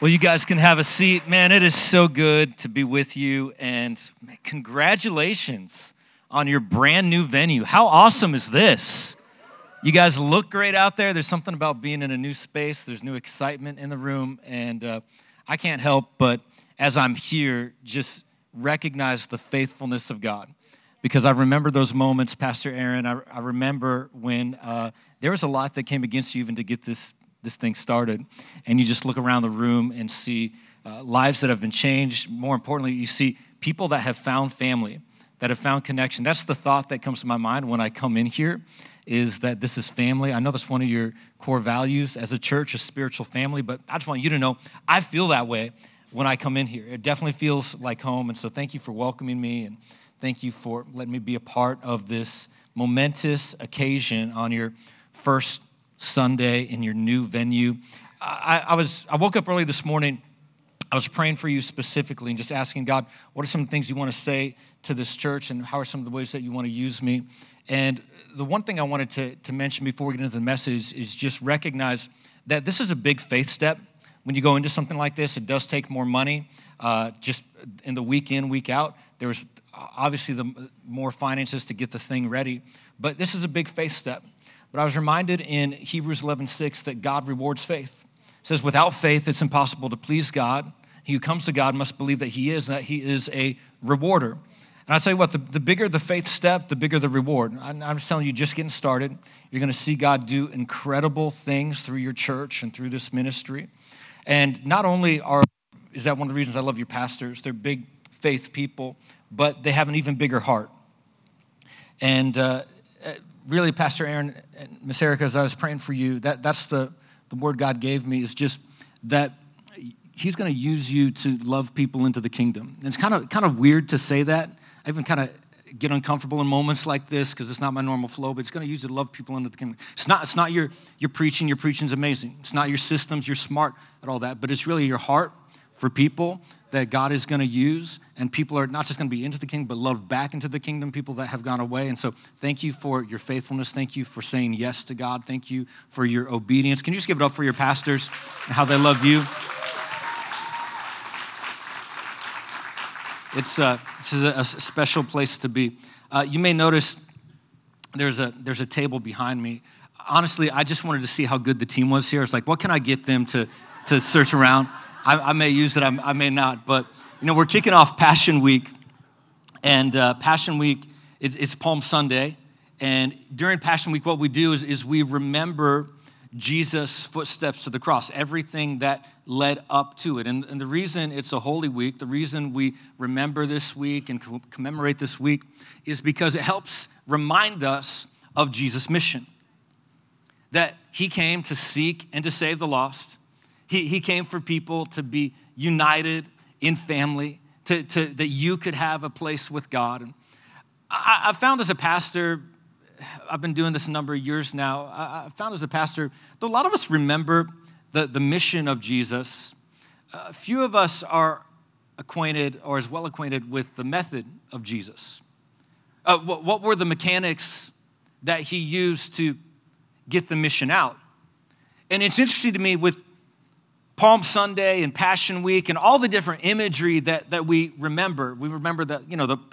Well, you guys can have a seat. Man, it is so good to be with you, and congratulations on your brand new venue. How awesome is this? You guys look great out there. There's something about being in a new space. There's new excitement in the room, and I can't help but, as I'm here, just recognize the faithfulness of God, because I remember those moments, Pastor Aaron. I remember when there was a lot that came against you even to get this thing started, and you just look around the room and see lives that have been changed. More importantly, you see people that have found family, that have found connection. That's the thought that comes to my mind when I come in here, is that this is family. I know that's one of your core values as a church, a spiritual family, but I just want you to know I feel that way when I come in here. It definitely feels like home, and so thank you for welcoming me, and thank you for letting me be a part of this momentous occasion on your first Sunday in your new venue. I woke up early this morning. I was praying for you specifically and just asking God, what are some things you want to say to this church, and how are some of the ways that you want to use me? And the one thing I wanted to mention before we get into the message is just recognize that this is a big faith step. When you go into something like this, it does take more money. Just in the week in, week out, there was obviously the more finances to get the thing ready. But this is a big faith step. But I was reminded in Hebrews 11:6 that God rewards faith. It says, without faith, it's impossible to please God. He who comes to God must believe that he is, and that he is a rewarder. And I'll tell you what, the bigger the faith step, the bigger the reward. I'm just telling you, just getting started, you're going to see God do incredible things through your church and through this ministry. And not only is that one of the reasons I love your pastors, they're big faith people, but they have an even bigger heart. And really, Pastor Aaron and Miss Erica, as I was praying for you, that's the word God gave me, is just that he's going to use you to love people into the kingdom. And it's kind of weird to say that. I even kind of get uncomfortable in moments like this because it's not my normal flow, but it's going to use you to love people into the kingdom. It's not your preaching. Your preaching's amazing. It's not your systems. You're smart at all that, but it's really your heart for people that God is going to use, and people are not just going to be into the kingdom, but loved back into the kingdom, people that have gone away. And so thank you for your faithfulness. Thank you for saying yes to God. Thank you for your obedience. Can you just give it up for your pastors and how they love you? This is a special place to be. You may notice there's a table behind me. Honestly, I just wanted to see how good the team was here. It's like, what can I get them to search around? I may use it, I may not, but you know, we're kicking off Passion Week, and Passion Week, it's Palm Sunday, and during Passion Week, what we do is we remember Jesus' footsteps to the cross, everything that led up to it, and the reason it's a holy week, the reason we remember this week and commemorate this week is because it helps remind us of Jesus' mission, that he came to seek and to save the lost. He came for people to be united in family, that you could have a place with God. And I found as a pastor, I've been doing this a number of years now, I found as a pastor, though a lot of us remember the mission of Jesus, few of us are acquainted or as well acquainted with the method of Jesus. What were the mechanics that he used to get the mission out? And it's interesting to me with Palm Sunday and Passion Week and all the different imagery that we remember. We remember the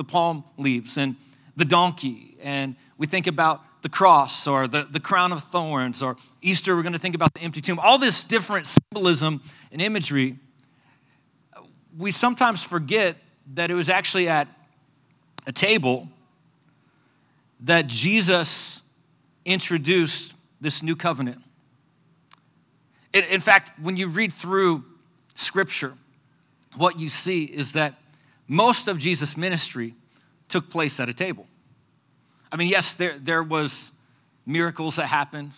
palm leaves and the donkey, and we think about the cross or the crown of thorns, or Easter, we're going to think about the empty tomb. All this different symbolism and imagery. We sometimes forget that it was actually at a table that Jesus introduced this new covenant. In fact, when you read through Scripture, what you see is that most of Jesus' ministry took place at a table. I mean, yes, there was miracles that happened.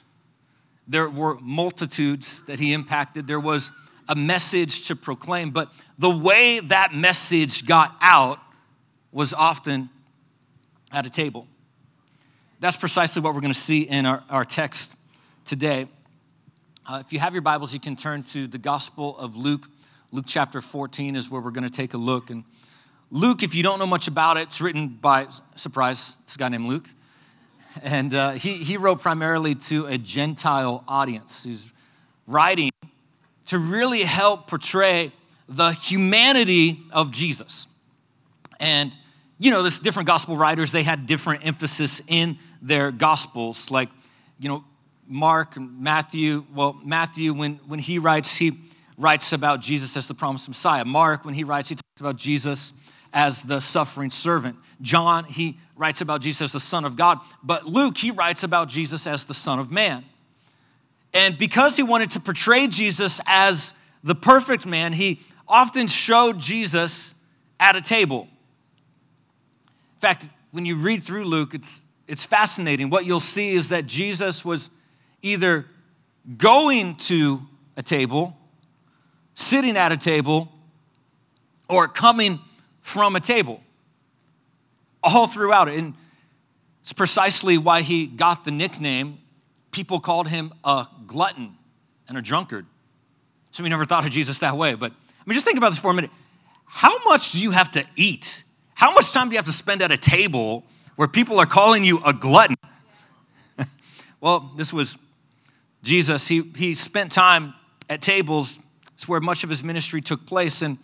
There were multitudes that he impacted. There was a message to proclaim, but the way that message got out was often at a table. That's precisely what we're going to see in our text today. If you have your Bibles, you can turn to the Gospel of Luke. Luke chapter 14 is where we're going to take a look. And Luke, if you don't know much about it, it's written by, surprise, this guy named Luke. And he wrote primarily to a Gentile audience. He's writing to really help portray the humanity of Jesus. And, you know, there's different gospel writers. They had different emphasis in their gospels. Like, you know, Mark and Matthew. Well, Matthew, when he writes about Jesus as the promised Messiah. Mark, when he writes, he talks about Jesus as the suffering servant. John, he writes about Jesus as the Son of God. But Luke, he writes about Jesus as the Son of Man. And because he wanted to portray Jesus as the perfect man, he often showed Jesus at a table. In fact, when you read through Luke, it's fascinating. What you'll see is that Jesus was either going to a table, sitting at a table, or coming from a table all throughout it. And it's precisely why he got the nickname. People called him a glutton and a drunkard. So we never thought of Jesus that way. But I mean, just think about this for a minute. How much do you have to eat? How much time do you have to spend at a table where people are calling you a glutton? Well, this was Jesus. He spent time at tables. It's where much of his ministry took place. And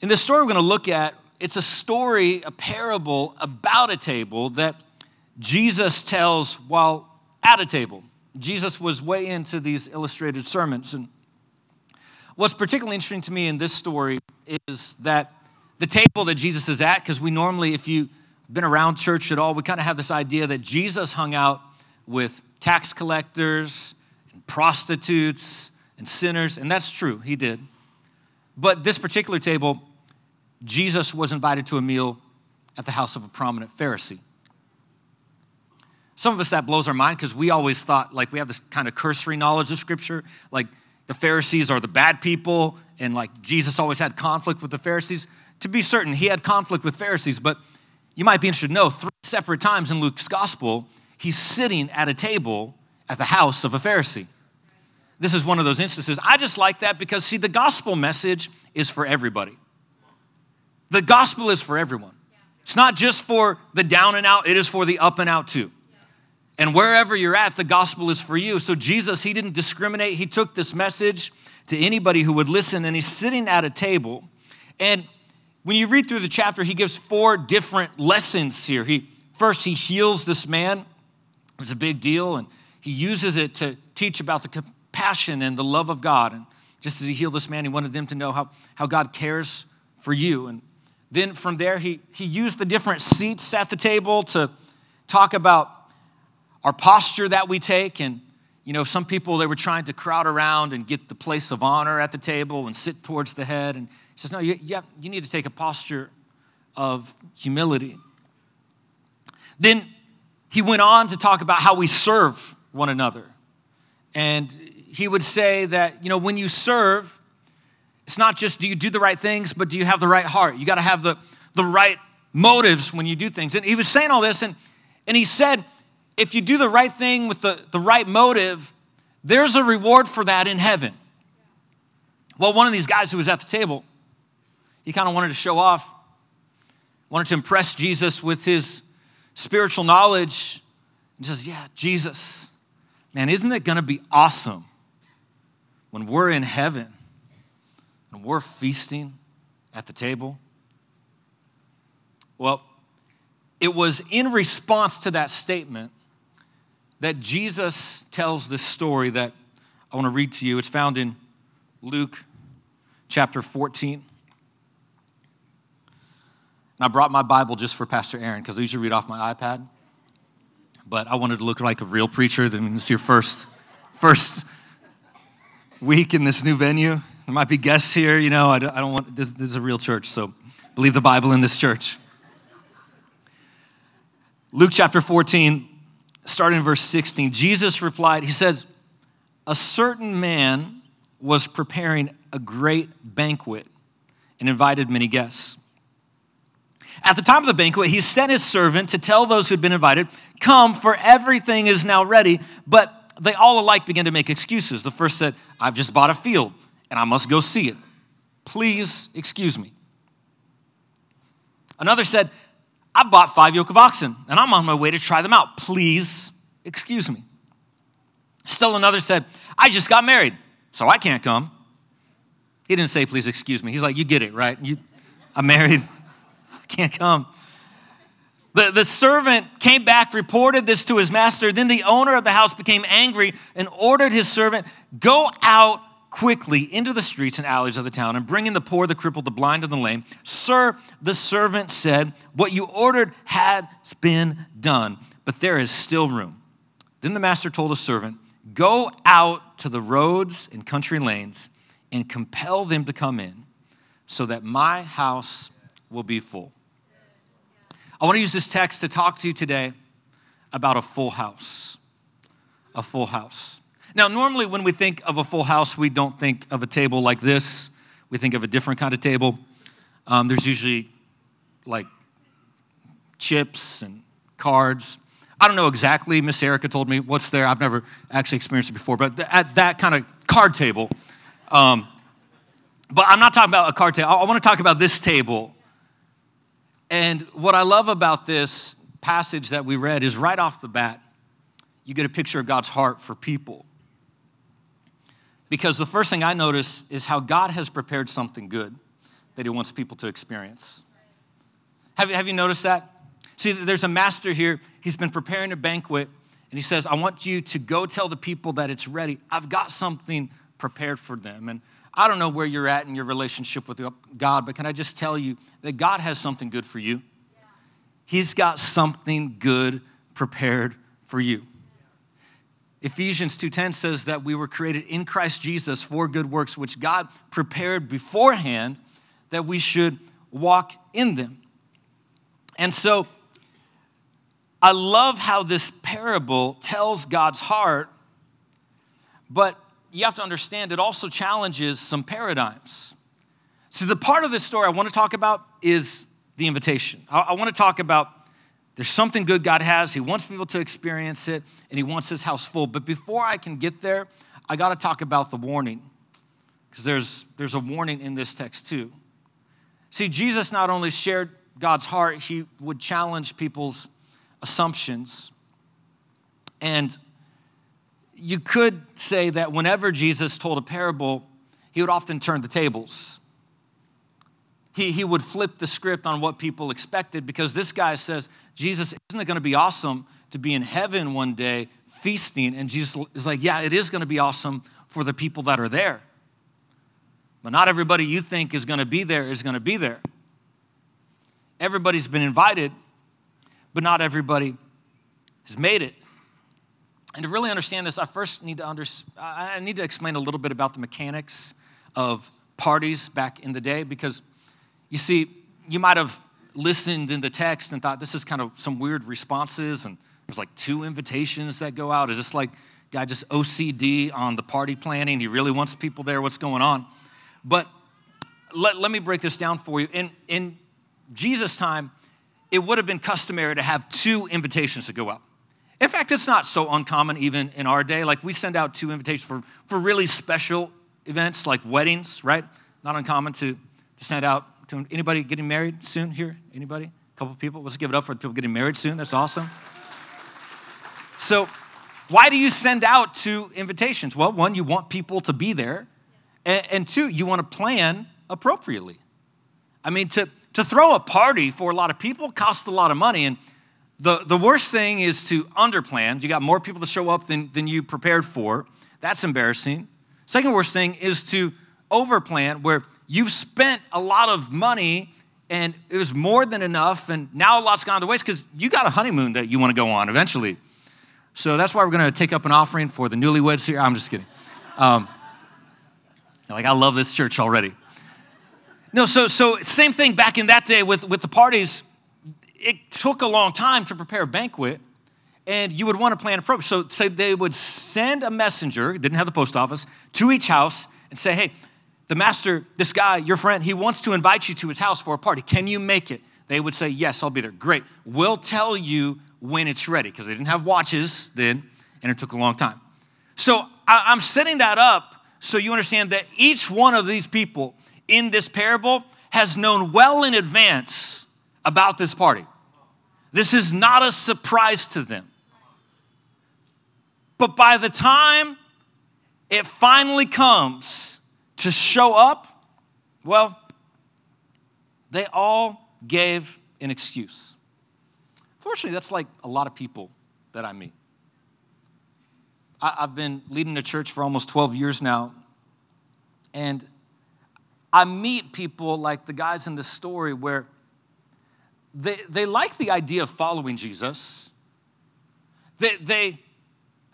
in this story we're going to look at, it's a story, a parable about a table that Jesus tells while at a table. Jesus was way into these illustrated sermons. And what's particularly interesting to me in this story is that the table that Jesus is at, because we normally, if you've been around church at all, we kind of have this idea that Jesus hung out with tax collectors and prostitutes and sinners, and that's true, he did. But this particular table, Jesus was invited to a meal at the house of a prominent Pharisee. Some of us, that blows our mind because we always thought, like, we have this kind of cursory knowledge of Scripture. Like, the Pharisees are the bad people, and, like, Jesus always had conflict with the Pharisees. To be certain, he had conflict with Pharisees, but you might be interested to know, 3 separate times in Luke's gospel, he's sitting at a table at the house of a Pharisee. This is one of those instances. I just like that because, see, the gospel message is for everybody. The gospel is for everyone. It's not just for the down and out. It is for the up and out too. And wherever you're at, the gospel is for you. So Jesus, he didn't discriminate. He took this message to anybody who would listen, and he's sitting at a table. And when you read through the chapter, he gives 4 different lessons here. First, he heals this man. It was a big deal, and he uses it to teach about the passion and the love of God. And just as he healed this man, he wanted them to know how God cares for you. And then from there, he used the different seats at the table to talk about our posture that we take. And, you know, some people, they were trying to crowd around and get the place of honor at the table and sit towards the head. And he says, no, you need to take a posture of humility. Then he went on to talk about how we serve one another. And he would say that, you know, when you serve, it's not just do you do the right things, but do you have the right heart? You got to have the right motives when you do things. And he was saying all this, and he said, if you do the right thing with the right motive, there's a reward for that in heaven. Well, one of these guys who was at the table, he kind of wanted to show off, wanted to impress Jesus with his spiritual knowledge. He says, yeah, Jesus, man, isn't it going to be awesome when we're in heaven and we're feasting at the table? Well, it was in response to that statement that Jesus tells this story that I want to read to you. It's found in Luke chapter 14. And I brought my Bible just for Pastor Aaron because I usually read off my iPad. But I wanted to look like a real preacher. I mean, this is your first week in this new venue. There might be guests here. You know, I don't want, this is a real church, so believe the Bible in this church. Luke chapter 14, starting in verse 16, Jesus replied, he says, a certain man was preparing a great banquet and invited many guests. At the time of the banquet, he sent his servant to tell those who'd been invited, come, for everything is now ready. But they all alike began to make excuses. The first said, I've just bought a field and I must go see it. Please excuse me. Another said, I've bought 5 yoke of oxen, and I'm on my way to try them out. Please excuse me. Still another said, I just got married, so I can't come. He didn't say, please excuse me. He's like, you get it, right? I'm married. I can't come. The servant came back, reported this to his master. Then the owner of the house became angry and ordered his servant, go out quickly into the streets and alleys of the town and bring in the poor, the crippled, the blind, and the lame. Sir, the servant said, what you ordered had been done, but there is still room. Then the master told his servant, go out to the roads and country lanes and compel them to come in so that my house will be full. I want to use this text to talk to you today about a full house, a full house. Now, normally when we think of a full house, we don't think of a table like this. We think of a different kind of table. There's usually like chips and cards. I don't know exactly, Miss Erica told me what's there. I've never actually experienced it before, but at that kind of card table. But I'm not talking about a card table. I want to talk about this table. And what I love about this passage that we read is right off the bat, you get a picture of God's heart for people. Because the first thing I notice is how God has prepared something good that he wants people to experience. Have you noticed that? See, there's a master here. He's been preparing a banquet, and he says, I want you to go tell the people that it's ready. I've got something prepared for them. And I don't know where you're at in your relationship with God, but can I just tell you that God has something good for you? Yeah. He's got something good prepared for you. Yeah. Ephesians 2:10 says that we were created in Christ Jesus for good works, which God prepared beforehand that we should walk in them. And so I love how this parable tells God's heart, but you have to understand it also challenges some paradigms. So the part of this story I want to talk about is the invitation. I want to talk about there's something good God has. He wants people to experience it, and he wants his house full. But before I can get there, I got to talk about the warning, because there's a warning in this text too. See, Jesus not only shared God's heart, he would challenge people's assumptions. And you could say that whenever Jesus told a parable, he would often turn the tables. He would flip the script on what people expected, because this guy says, Jesus, isn't it going to be awesome to be in heaven one day feasting? And Jesus is like, yeah, it is going to be awesome for the people that are there. But not everybody you think is going to be there is going to be there. Everybody's been invited, but not everybody has made it. And to really understand this, I first need to explain a little bit about the mechanics of parties back in the day, because you see, you might have listened in the text and thought this is kind of some weird responses, and there's like 2 invitations that go out. Is this like guy just OCD on the party planning? He really wants people there. What's going on? But let me break this down for you. In Jesus' time, it would have been customary to have 2 invitations to go out. In fact, it's not so uncommon even in our day. Like we send out 2 invitations for really special events like weddings, right? Not uncommon to send out to anybody getting married soon here? Anybody? A couple people? Let's give it up for the people getting married soon. That's awesome. So why do you send out 2 invitations? Well, 1, you want people to be there. And 2, you want to plan appropriately. I mean, to throw a party for a lot of people costs a lot of money. And the worst thing is to underplan. You got more people to show up than you prepared for. That's embarrassing. Second worst thing is to overplan, where you've spent a lot of money and it was more than enough, and now a lot's gone to waste because you got a honeymoon that you want to go on eventually. So that's why we're going to take up an offering for the newlyweds here. I'm just kidding. I love this church already. No, so same thing back in that day with the parties. It took a long time to prepare a banquet, and you would want to plan approach. So say they would send a messenger, didn't have the post office, to each house and say, hey, the master, this guy, your friend, he wants to invite you to his house for a party. Can you make it? They would say, yes, I'll be there. Great. We'll tell you when it's ready, because they didn't have watches then, and it took a long time. So I'm setting that up so you understand that each one of these people in this parable has known well in advance about this party. This is not a surprise to them. But by the time it finally comes to show up Well, they all gave an excuse. Fortunately, that's like a lot of people that I meet. I've been leading a church for almost 12 years now, and I meet people like the guys in this story where they like the idea of following Jesus.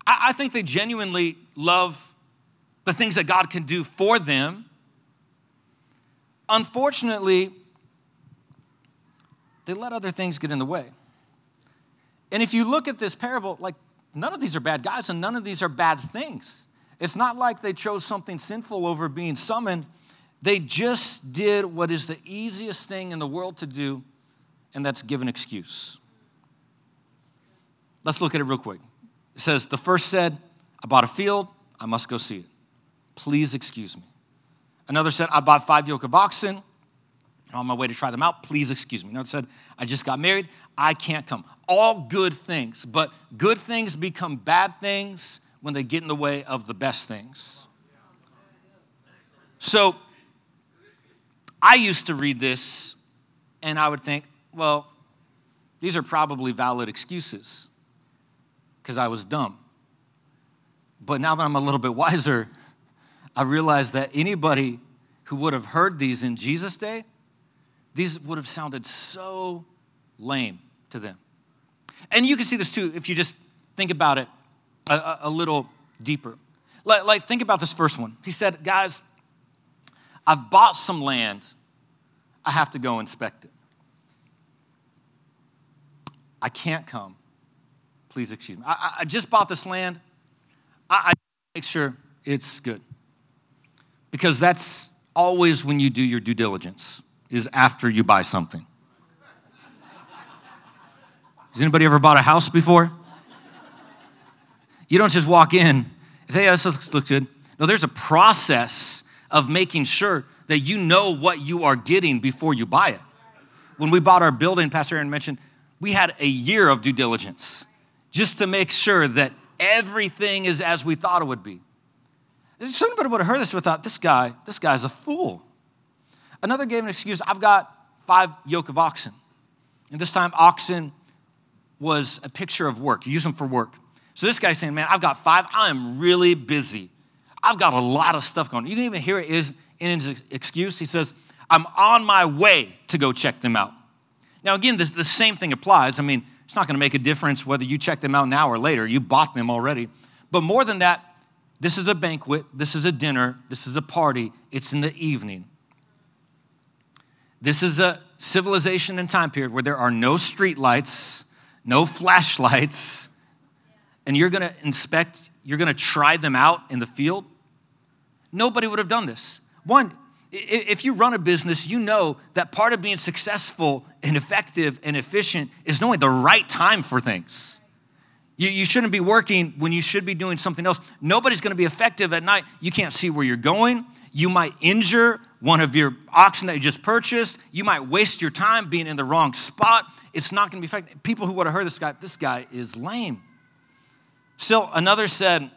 I think they genuinely love the things that God can do for them. Unfortunately, they let other things get in the way. And if you look at this parable, like, none of these are bad guys and none of these are bad things. It's not like they chose something sinful over being summoned. They just did what is the easiest thing in the world to do, and that's give an excuse. Let's look at it real quick. It says, the first said, I bought a field, I must go see it. Please excuse me. Another said, I bought 5 yoke of oxen. I'm on my way to try them out. Please excuse me. Another said, I just got married. I can't come. All good things, but good things become bad things when they get in the way of the best things. So I used to read this and I would think, well, these are probably valid excuses because I was dumb. But now that I'm a little bit wiser, I realize that anybody who would have heard these in Jesus' day, these would have sounded so lame to them. And you can see this too if you just think about it a little deeper. Like, think about this first one. He said, guys, I've bought some land. I have to go inspect it. I can't come. Please excuse me. I just bought this land. I make sure it's good. Because that's always when you do your due diligence, is after you buy something. Has anybody ever bought a house before? You don't just walk in and say, yeah, this looks good. No, there's a process of making sure that you know what you are getting before you buy it. When we bought our building, Pastor Aaron mentioned, we had a year of due diligence just to make sure that everything is as we thought it would be. If somebody would have heard this, would have thought, this guy's a fool. Another gave an excuse, I've got 5 yoke of oxen. And this time, oxen was a picture of work. You use them for work. So this guy's saying, man, I've got 5. I am really busy. I've got a lot of stuff going on. You can even hear it is in his excuse. He says, I'm on my way to go check them out. Now, again, the same thing applies. I mean, it's not going to make a difference whether you check them out now or later. You bought them already. But more than that, this is a banquet. This is a dinner. This is a party. It's in the evening. This is a civilization and time period where there are no street lights, no flashlights, and you're gonna inspect, you're gonna try them out in the field. Nobody would have done this. One, if you run a business, you know that part of being successful and effective and efficient is knowing the right time for things. You shouldn't be working when you should be doing something else. Nobody's gonna be effective at night. You can't see where you're going. You might injure one of your oxen that you just purchased. You might waste your time being in the wrong spot. It's not going to be effective. People who would have heard this guy is lame. Still, another said,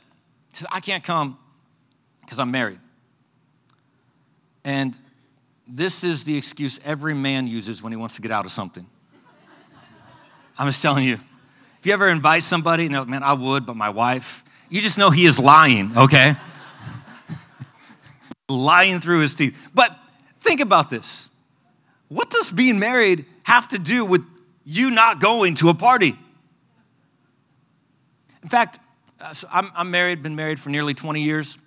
I can't come because I'm married. And this is the excuse every man uses when he wants to get out of something. I'm just telling you. If you ever invite somebody and they're like, man, I would, but my wife, you just know he is lying, okay? Lying through his teeth. But think about this. What does being married have to do with you not going to a party? In fact, so I'm married, been married for nearly 20 years.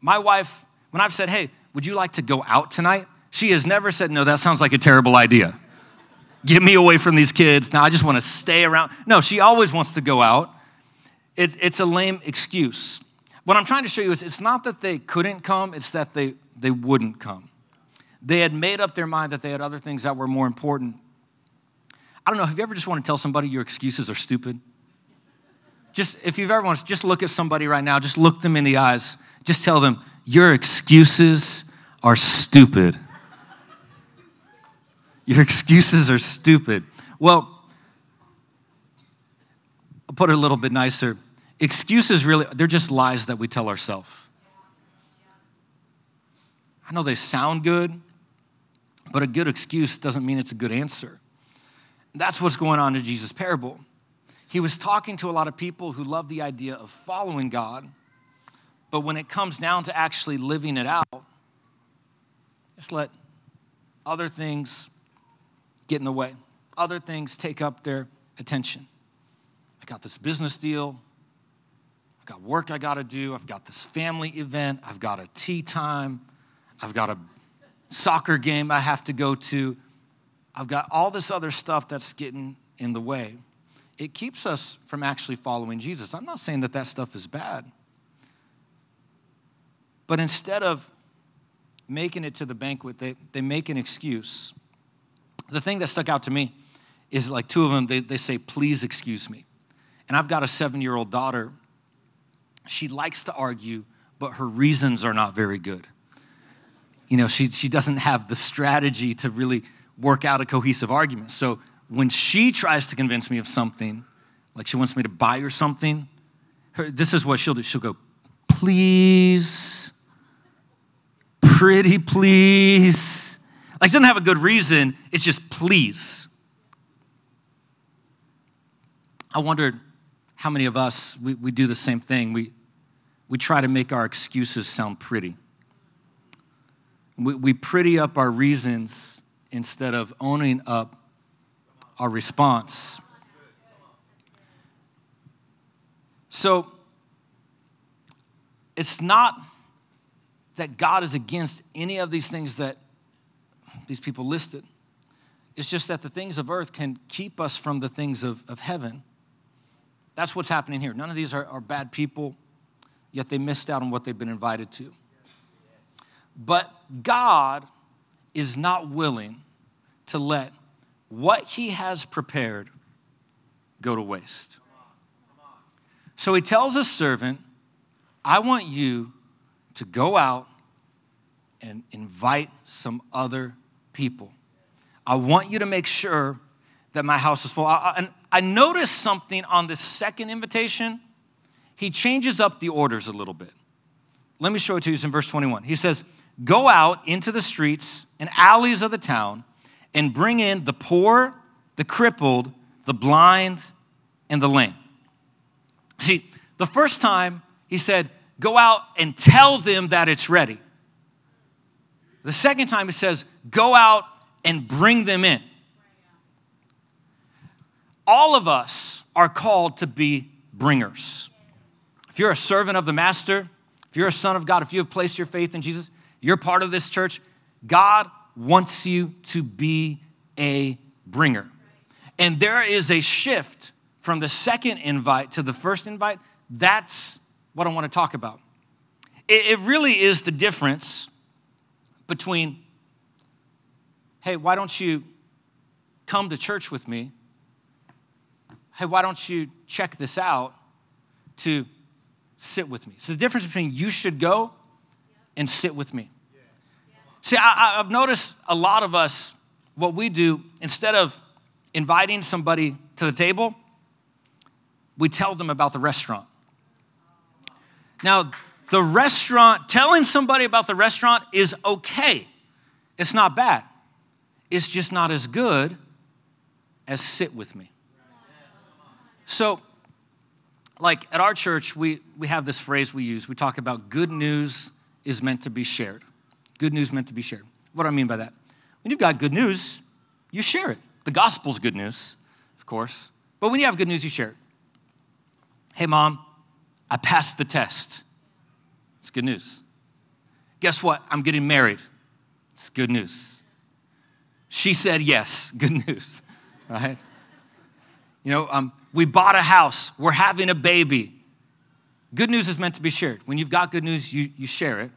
My wife, when I've said, hey, would you like to go out tonight? She has never said, no, that sounds like a terrible idea. Get me away from these kids. Now I just want to stay around. No, she always wants to go out. It's a lame excuse. What I'm trying to show you is it's not that they couldn't come, it's that they wouldn't come. They had made up their mind that they had other things that were more important. I don't know, have you ever just want to tell somebody your excuses are stupid? Just, if you've ever wanted to, just look at somebody right now, just look them in the eyes, just tell them, your excuses are stupid. Your excuses are stupid. Well, I'll put it a little bit nicer. Excuses really, they're just lies that we tell ourselves. I know they sound good. But a good excuse doesn't mean it's a good answer. That's what's going on in Jesus' parable. He was talking to a lot of people who love the idea of following God, but when it comes down to actually living it out, just let other things get in the way. Other things take up their attention. I got this business deal. I got work I got to do. I've got this family event. I've got a tea time. I've got a soccer game I have to go to. I've got all this other stuff that's getting in the way. It keeps us from actually following Jesus. I'm not saying that that stuff is bad. But instead of making it to the banquet, they make an excuse. The thing that stuck out to me is like two of them, they say, please excuse me. And I've got a 7-year-old daughter. She likes to argue, but her reasons are not very good. You know, she doesn't have the strategy to really work out a cohesive argument. So when she tries to convince me of something, like she wants me to buy her something, this is what she'll do. She'll go, please, pretty please. Like she doesn't have a good reason. It's just please. I wondered how many of us, we do the same thing. We try to make our excuses sound pretty. We pretty up our reasons instead of owning up our response. So it's not that God is against any of these things that these people listed. It's just that the things of earth can keep us from the things of heaven. That's what's happening here. None of these are bad people, yet they missed out on what they've been invited to. But God is not willing to let what he has prepared go to waste. So he tells his servant, I want you to go out and invite some other people. I want you to make sure that my house is full. And I noticed something on the second invitation. He changes up the orders a little bit. Let me show it to you. It's in verse 21. He says, go out into the streets and alleys of the town and bring in the poor, the crippled, the blind, and the lame. See, the first time he said, go out and tell them that it's ready. The second time he says, go out and bring them in. All of us are called to be bringers. If you're a servant of the master, if you're a son of God, if you have placed your faith in Jesus, you're part of this church. God wants you to be a bringer. And there is a shift from the second invite to the first invite. That's what I want to talk about. It really is the difference between, hey, why don't you come to church with me? Hey, why don't you check this out? To sit with me. So the difference between you should go and sit with me. See, I've noticed a lot of us, what we do, instead of inviting somebody to the table, we tell them about the restaurant. Now, the restaurant, telling somebody about the restaurant is okay. It's not bad. It's just not as good as sit with me. So, like at our church, we have this phrase we use. We talk about good news is meant to be shared. Good news meant to be shared. What do I mean by that? When you've got good news, you share it. The gospel's good news, of course. But when you have good news, you share it. Hey, Mom, I passed the test. It's good news. Guess what? I'm getting married. It's good news. She said yes. Good news, right? You know, we bought a house. We're having a baby. Good news is meant to be shared. When you've got good news, you share it.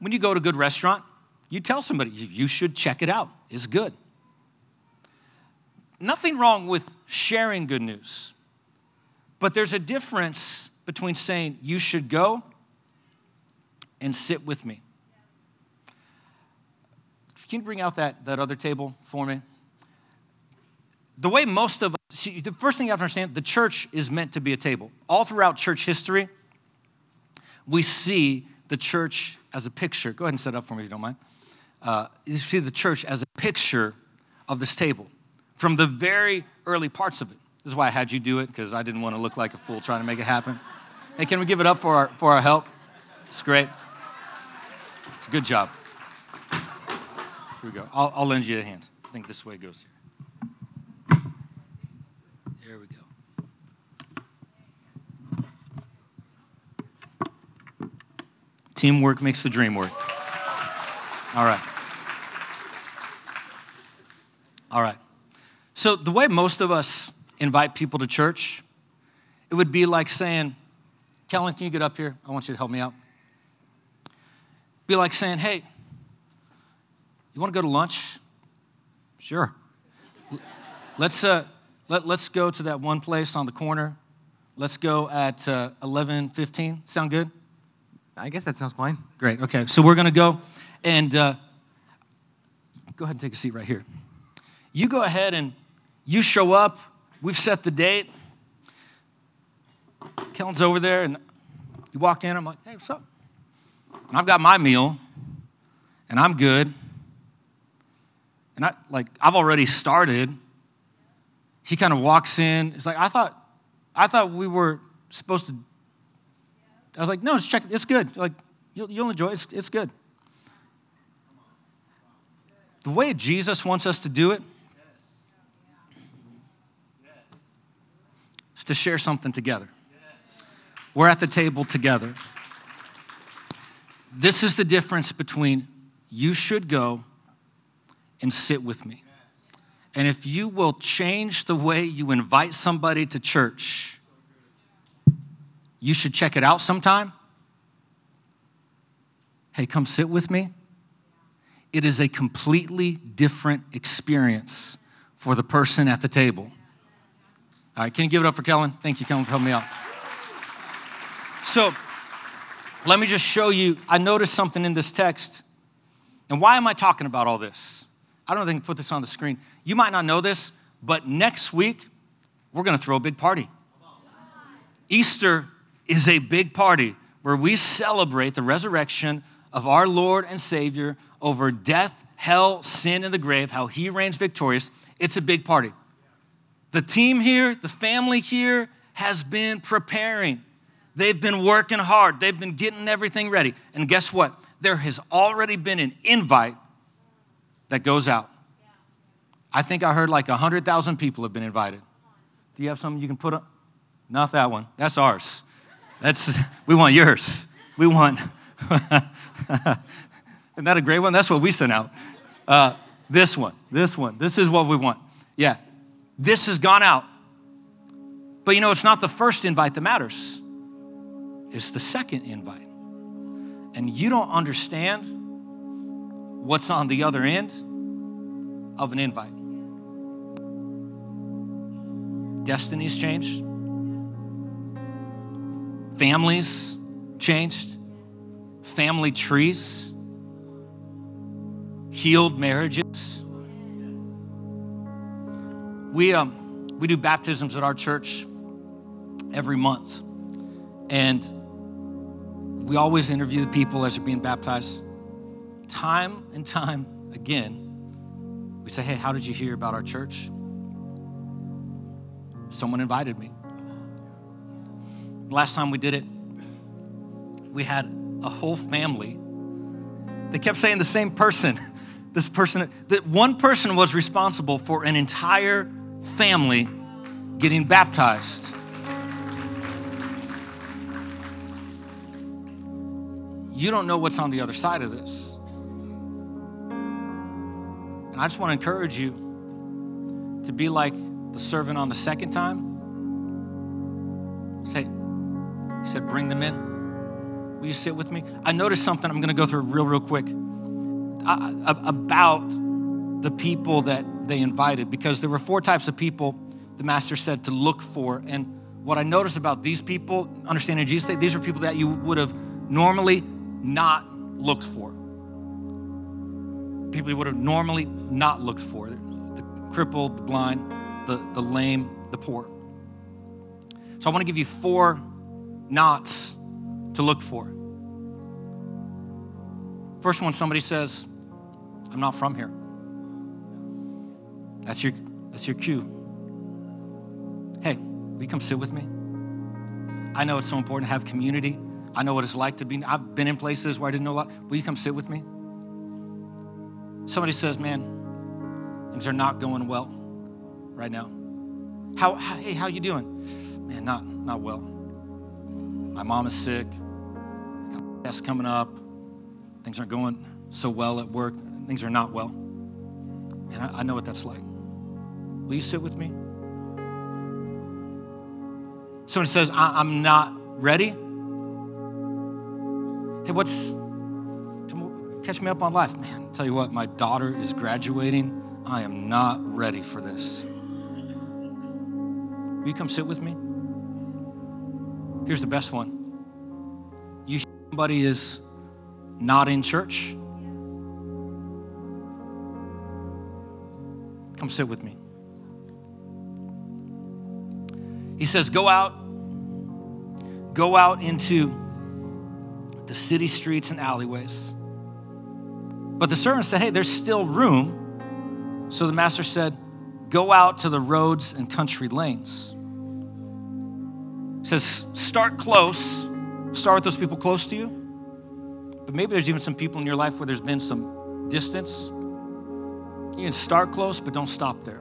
When you go to a good restaurant, you tell somebody, you should check it out. It's good. Nothing wrong with sharing good news. But there's a difference between saying, you should go and sit with me. Can you bring out that other table for me? The way most of us, the first thing you have to understand, the church is meant to be a table. All throughout church history, we see the church as a picture. Go ahead and set up for me if you don't mind. You see the church as a picture of this table from the very early parts of it. This is why I had you do it, because I didn't want to look like a fool trying to make it happen. Hey, can we give it up for our help? It's great. It's a good job. Here we go. I'll lend you a hand. I think this way goes here. There we go. Teamwork makes the dream work. All right. All right. So the way most of us invite people to church, it would be like saying, Kellen, can you get up here? I want you to help me out. It'd be like saying, hey, you want to go to lunch? Sure. Let's go to that one place on the corner. Let's go at 11:15. Sound good? I guess that sounds fine. Great. Okay. So we're going to go and go ahead and take a seat right here. You go ahead and you show up. We've set the date. Kellen's over there, and you walk in. I'm like, hey, what's up? And I've got my meal, and I'm good. And I've already started. He kind of walks in. It's like, I thought we were supposed to. I was like, no, just check. It's good. Like, you'll enjoy it. It's good. The way Jesus wants us to do it is to share something together. We're at the table together. This is the difference between you should go and sit with me. And if you will change the way you invite somebody to church, you should check it out sometime. Hey, come sit with me. It is a completely different experience for the person at the table. All right, can you give it up for Kellen? Thank you, Kellen, for helping me out. So let me just show you. I noticed something in this text. And why am I talking about all this? I don't think I can put this on the screen. You might not know this, but next week, we're going to throw a big party. Easter is a big party where we celebrate the resurrection of our Lord and Savior over death, hell, sin, and the grave, how he reigns victorious. It's a big party. The team here, the family here has been preparing. They've been working hard. They've been getting everything ready. And guess what? There has already been an invite that goes out. I think I heard like 100,000 people have been invited. Do you have something you can put up? Not that one. That's ours. We want yours. We want... Isn't that a great one? That's what we sent out. This one. This is what we want. Yeah. This has gone out. But it's not the first invite that matters. It's the second invite. And you don't understand what's on the other end of an invite. Destinies changed. Families changed. Family trees, healed marriages. We do baptisms at our church every month, and we always interview the people as they're being baptized. Time and time again, we say, hey, how did you hear about our church? Someone invited me. Last time we did it, we had a whole family. They kept saying the same person. This person, that one person was responsible for an entire family getting baptized. You don't know what's on the other side of this. And I just want to encourage you to be like the servant on the second time. Say, he said, bring them in. Will you sit with me? I noticed something I'm going to go through real quick about the people that they invited, because there were four types of people the master said to look for. And what I noticed about these people, understanding Jesus, these are people that you would have normally not looked for. People you would have normally not looked for. The crippled, the blind, the lame, the poor. So I want to give you four nots to look for. First one, somebody says, I'm not from here. That's your cue. Hey, will you come sit with me? I know it's so important to have community. I know what it's like to be, I've been in places where I didn't know a lot. Will you come sit with me? Somebody says, man, things are not going well right now. Hey, how you doing? Man, not well. My mom is sick. I got tests coming up. Things aren't going so well at work. Things are not well. Man, I know what that's like. Will you sit with me? Someone says, I'm not ready. Hey, catch me up on life. Man, I'll tell you what, my daughter is graduating. I am not ready for this. Will you come sit with me? Here's the best one. You hear somebody is not in church. Come sit with me. He says, go out into the city streets and alleyways. But the servant said, hey, there's still room. So the master said, go out to the roads and country lanes. He says, start close. Start with those people close to you. But maybe there's even some people in your life where there's been some distance. You can start close, but don't stop there.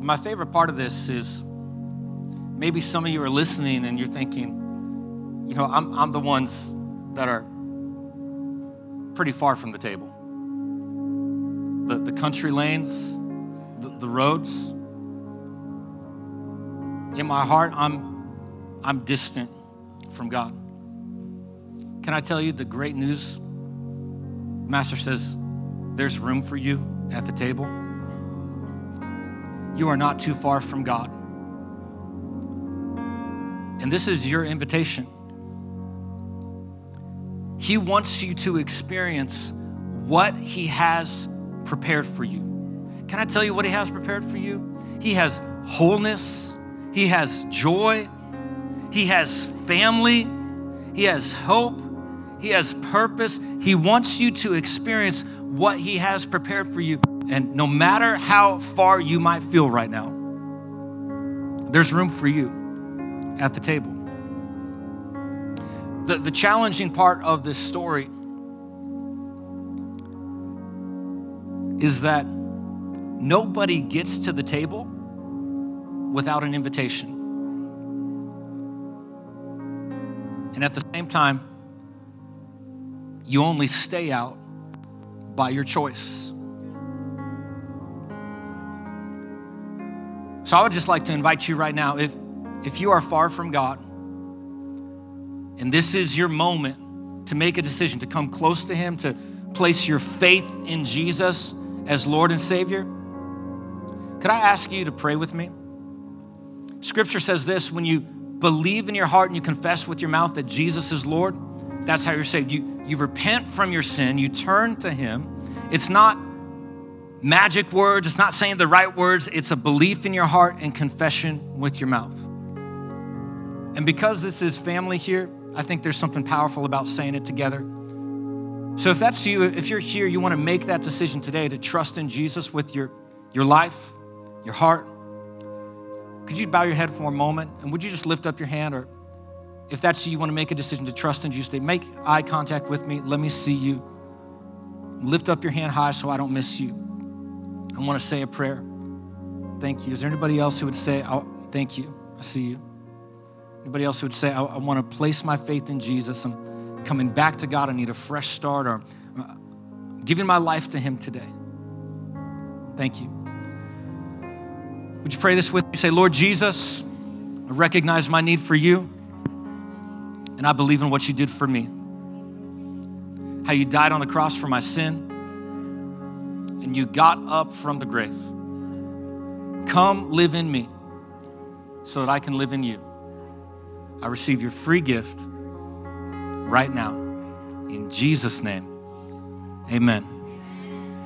My favorite part of this is maybe some of you are listening and you're thinking, you know, I'm the ones that are pretty far from the table. The country lanes, the roads. In my heart, I'm distant from God. Can I tell you the great news? Master says, there's room for you at the table. You are not too far from God. And this is your invitation. He wants you to experience what he has prepared for you. Can I tell you what he has prepared for you? He has wholeness. He has joy. He has family. He has hope. He has purpose. He wants you to experience what he has prepared for you. And no matter how far you might feel right now, there's room for you at the table. The challenging part of this story is that nobody gets to the table without an invitation. And at the same time, you only stay out by your choice. So I would just like to invite you right now, if you are far from God, and this is your moment to make a decision, to come close to him, to place your faith in Jesus as Lord and Savior, could I ask you to pray with me? Scripture says this, when you believe in your heart and you confess with your mouth that Jesus is Lord, that's how you're saved. You repent from your sin, you turn to him. It's not magic words, it's not saying the right words, it's a belief in your heart and confession with your mouth. And because this is family here, I think there's something powerful about saying it together. So if that's you, if you're here, you want to make that decision today to trust in Jesus with your life, your heart, could you bow your head for a moment? And would you just lift up your hand? Or if that's you want to make a decision to trust in Jesus today, make eye contact with me. Let me see you. Lift up your hand high so I don't miss you. I want to say a prayer. Thank you. Is there anybody else who would say, oh, thank you, I see you? Anybody else who would say, I want to place my faith in Jesus. I'm coming back to God. I need a fresh start, or I'm giving my life to him today. Thank you. Would you pray this with me? Say, Lord Jesus, I recognize my need for you, and I believe in what you did for me. How you died on the cross for my sin, and you got up from the grave. Come live in me so that I can live in you. I receive your free gift right now. In Jesus' name, amen.